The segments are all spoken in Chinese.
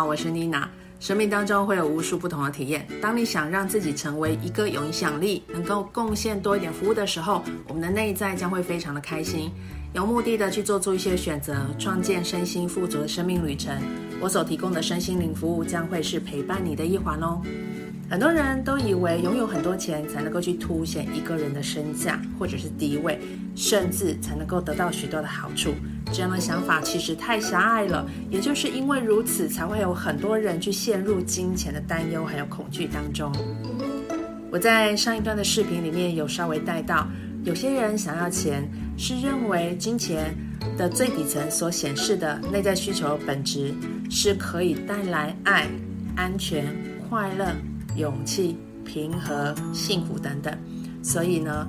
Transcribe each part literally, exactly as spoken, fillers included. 好，我是 Nina。 生命当中会有无数不同的体验，当你想让自己成为一个有影响力，能够贡献多一点服务的时候，我们的内在将会非常的开心，有目的的去做出一些选择，创建身心富足的生命旅程。我所提供的身心灵服务将会是陪伴你的一环哦。很多人都以为拥有很多钱才能够去凸显一个人的身价或者是地位，甚至才能够得到许多的好处，这样的想法其实太狭隘了。也就是因为如此，才会有很多人去陷入金钱的担忧还有恐惧当中。我在上一段的视频里面有稍微带到，有些人想要钱是认为金钱的最底层所显示的内在需求本质是可以带来爱、安全、快乐、勇气、平和、幸福等等。所以呢，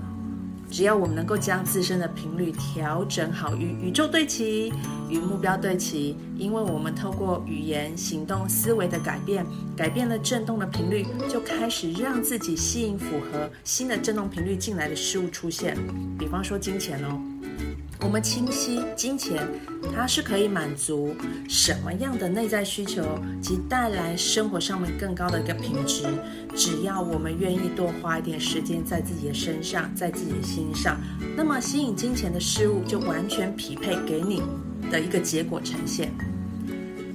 只要我们能够将自身的频率调整好，与宇宙对齐，与目标对齐，因为我们透过语言、行动、思维的改变，改变了振动的频率，就开始让自己吸引符合新的振动频率进来的事物出现。比方说金钱哦，我们清晰金钱它是可以满足什么样的内在需求及带来生活上面更高的一个品质，只要我们愿意多花一点时间在自己的身上，在自己的心上，那么吸引金钱的事物就完全匹配给你的一个结果呈现。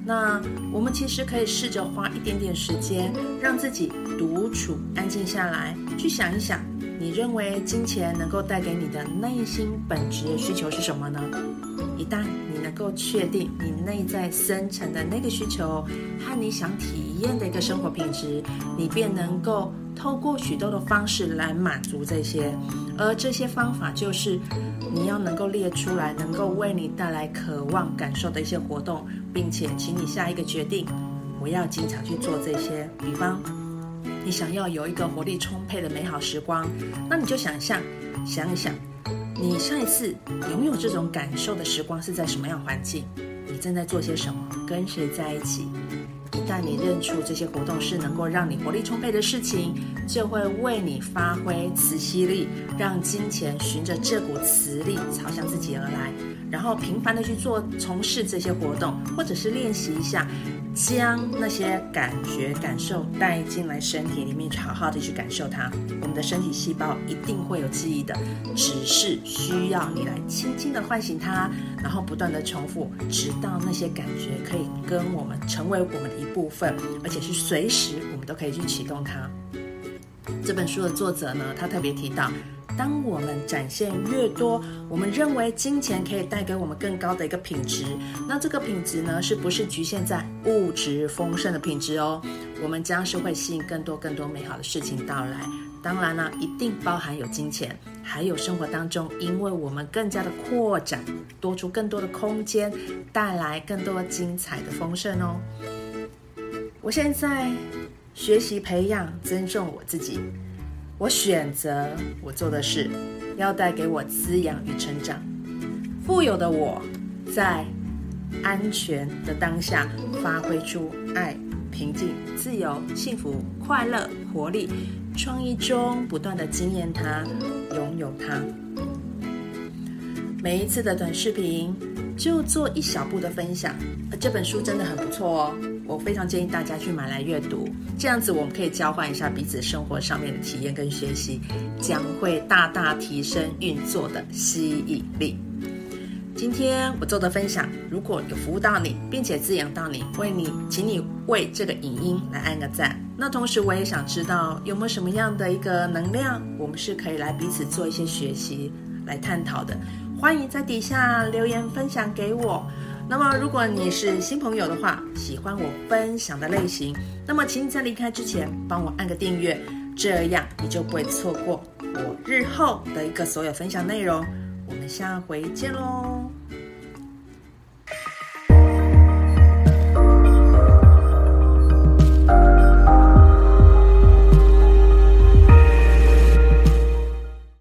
那我们其实可以试着花一点点时间让自己独处，安静下来，去想一想你认为金钱能够带给你的内心本质的需求是什么呢？一旦你能够确定你内在深层的那个需求和你想体验的一个生活品质，你便能够透过许多的方式来满足这些，而这些方法就是你要能够列出来，能够为你带来渴望感受的一些活动，并且请你下一个决定，我要经常去做这些。比方你想要有一个活力充沛的美好时光，那你就想象想一想你上一次拥有这种感受的时光是在什么样环境，你正在做些什么，跟谁在一起。一旦你认出这些活动是能够让你活力充沛的事情，就会为你发挥磁吸力，让金钱循着这股磁力朝向自己而来，然后频繁的去做从事这些活动，或者是练习一下，将那些感觉感受带进来身体里面，好好的去感受它。我们的身体细胞一定会有记忆的，只是需要你来轻轻的唤醒它，然后不断的重复，直到那些感觉可以跟我们成为我们的一部分，而且是随时我们都可以去启动它。这本书的作者呢，他特别提到，当我们展现越多我们认为金钱可以带给我们更高的一个品质，那这个品质呢，是不是局限在物质丰盛的品质哦，我们将是会吸引更多更多美好的事情到来。当然啦，一定包含有金钱，还有生活当中，因为我们更加的扩展，多出更多的空间，带来更多精彩的丰盛哦。我现在学习培养尊重我自己，我选择我做的事要带给我滋养与成长。富有的我在安全的当下发挥出爱、平静、自由、幸福、快乐、活力，创意中不断的经验它，拥有它。每一次的短视频就做一小步的分享，而这本书真的很不错哦，我非常建议大家去买来阅读，这样子我们可以交换一下彼此生活上面的体验跟学习，将会大大提升运作的吸引力。今天我做的分享如果有服务到你，并且滋养到你，为你请你为这个影音来按个赞。那同时我也想知道有没有什么样的一个能量我们是可以来彼此做一些学习来探讨的，欢迎在底下留言分享给我。那么如果你是新朋友的话，喜欢我分享的类型，那么请你在离开之前帮我按个订阅，这样你就不会错过我日后的一个所有分享内容。我们下回见咯。